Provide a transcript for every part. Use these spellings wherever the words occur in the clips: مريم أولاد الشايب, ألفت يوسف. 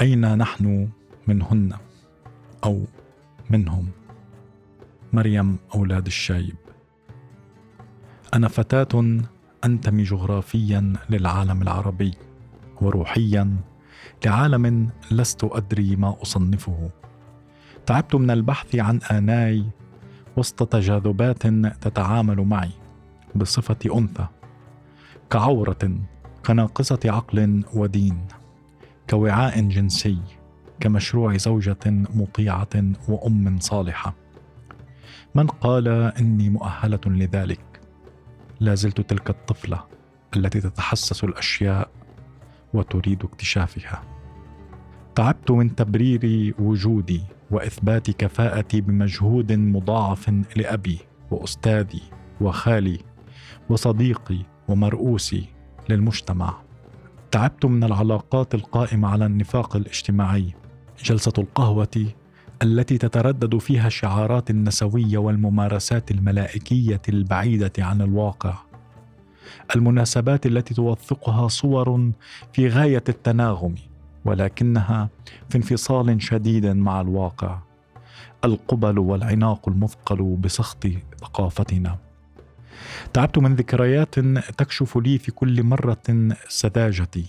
أين نحن منهن أو منهم؟ مريم أولاد الشايب. أنا فتاة أنتمي جغرافيا للعالم العربي وروحيا لعالم لست أدري ما أصنفه. تعبت من البحث عن آناي وسط تجاذبات تتعامل معي بصفة أنثى، كعورة، كناقصة عقل ودين، كوعاء جنسي، كمشروع زوجة مطيعة وأم صالحة. من قال إني مؤهلة لذلك؟ لازلت تلك الطفلة التي تتحسس الأشياء وتريد اكتشافها. تعبت من تبرير وجودي وإثبات كفاءتي بمجهود مضاعف لأبي وأستاذي وخالي وصديقي ومرؤوسي للمجتمع. تعبت من العلاقات القائمة على النفاق الاجتماعي، جلسة القهوة التي تتردد فيها الشعارات النسوية والممارسات الملائكية البعيدة عن الواقع، المناسبات التي توثقها صور في غاية التناغم ولكنها في انفصال شديد مع الواقع، القبل والعناق المثقل بسخط ثقافتنا. تعبت من ذكريات تكشف لي في كل مرة سذاجتي.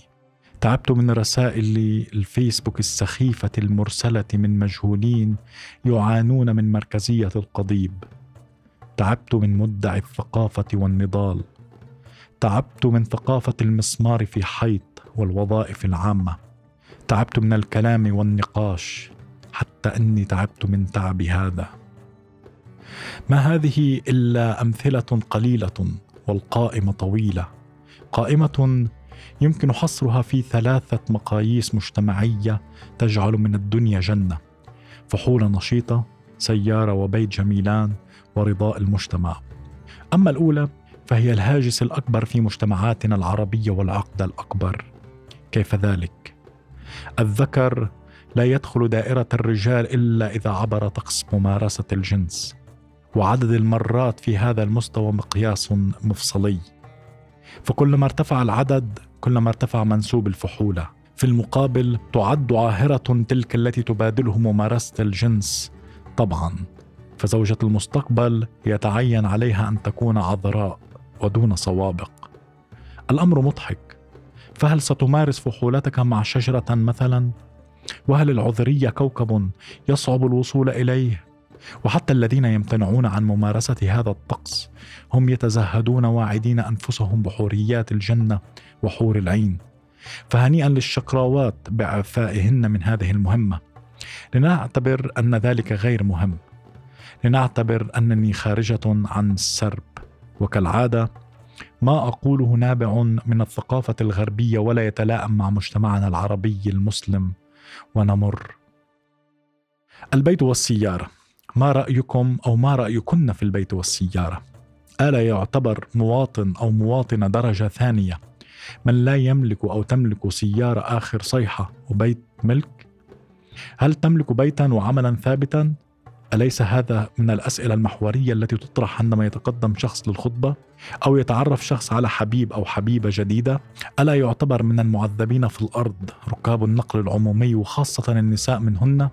تعبت من رسائل الفيسبوك السخيفة المرسلة من مجهولين يعانون من مركزية القضيب. تعبت من مدعي الثقافة والنضال. تعبت من ثقافة المسمار في حيط والوظائف العامة. تعبت من الكلام والنقاش حتى أني تعبت من تعب هذا. ما هذه إلا أمثلة قليلة والقائمة طويلة، قائمة يمكن حصرها في 3 مقاييس مجتمعية تجعل من الدنيا جنة: فحولة نشيطة، سيارة، وبيت جميلان، ورضاء المجتمع. أما الأولى فهي الهاجس الأكبر في مجتمعاتنا العربية والعقدة الأكبر. كيف ذلك؟ الذكر لا يدخل دائرة الرجال إلا إذا عبر طقس ممارسة الجنس، وعدد المرات في هذا المستوى مقياس مفصلي، فكلما ارتفع العدد كلما ارتفع منسوب الفحولة. في المقابل تعد عاهرة تلك التي تبادله ممارسة الجنس طبعا، فزوجة المستقبل يتعين عليها أن تكون عذراء ودون صوابق. الأمر مضحك، فهل ستمارس فحولتك مع شجرة مثلا؟ وهل العذرية كوكب يصعب الوصول إليه؟ وحتى الذين يمتنعون عن ممارسة هذا الطقس هم يتزهدون واعدين أنفسهم بحوريات الجنة وحور العين. فهنيئا للشقراوات بعفائهن من هذه المهمة. لنعتبر أن ذلك غير مهم، لنعتبر أنني خارجة عن السرب، وكالعادة ما أقوله نابع من الثقافة الغربية ولا يتلائم مع مجتمعنا العربي المسلم، ونمر. البيت والسيارة. ما رأيكم أو ما رأيكن في البيت والسيارة؟ ألا يعتبر مواطن أو مواطنة درجة ثانية من لا يملك أو تملك سيارة آخر صيحة وبيت ملك؟ هل تملك بيتا وعملا ثابتا؟ أليس هذا من الأسئلة المحورية التي تطرح عندما يتقدم شخص للخطبة أو يتعرف شخص على حبيب أو حبيبة جديدة؟ ألا يعتبر من المعذبين في الأرض ركاب النقل العمومي وخاصة النساء منهن؟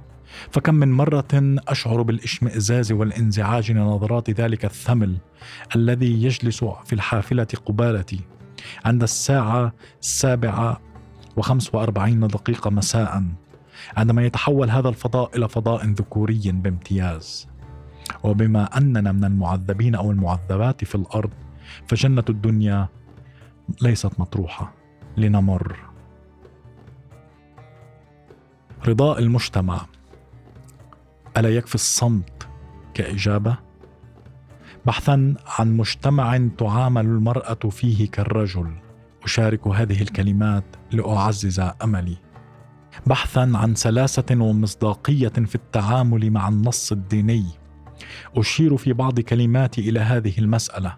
فكم من مرة أشعر بالإشمئزاز والإنزعاج لنظرات ذلك الثمل الذي يجلس في الحافلة قبالتي عند الساعة 7:45 مساءً، عندما يتحول هذا الفضاء إلى فضاء ذكوري بامتياز. وبما أننا من المعذبين أو المعذبات في الأرض، فجنة الدنيا ليست مطروحة. لنمر. رضاء المجتمع. ألا يكفي الصمت كإجابة؟ بحثا عن مجتمع تعامل المرأة فيه كالرجل، أشارك هذه الكلمات لأعزز أملي. بحثا عن سلاسة ومصداقية في التعامل مع النص الديني، أشير في بعض كلماتي إلى هذه المسألة.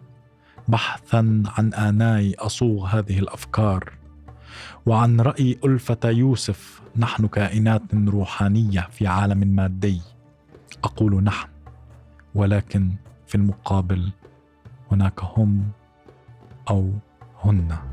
بحثا عن آناي أصوغ هذه الأفكار، وعن رأي ألفت يوسف: نحن كائنات روحانية في عالم مادي. أقول نحن، ولكن في المقابل هناك هم أو هن.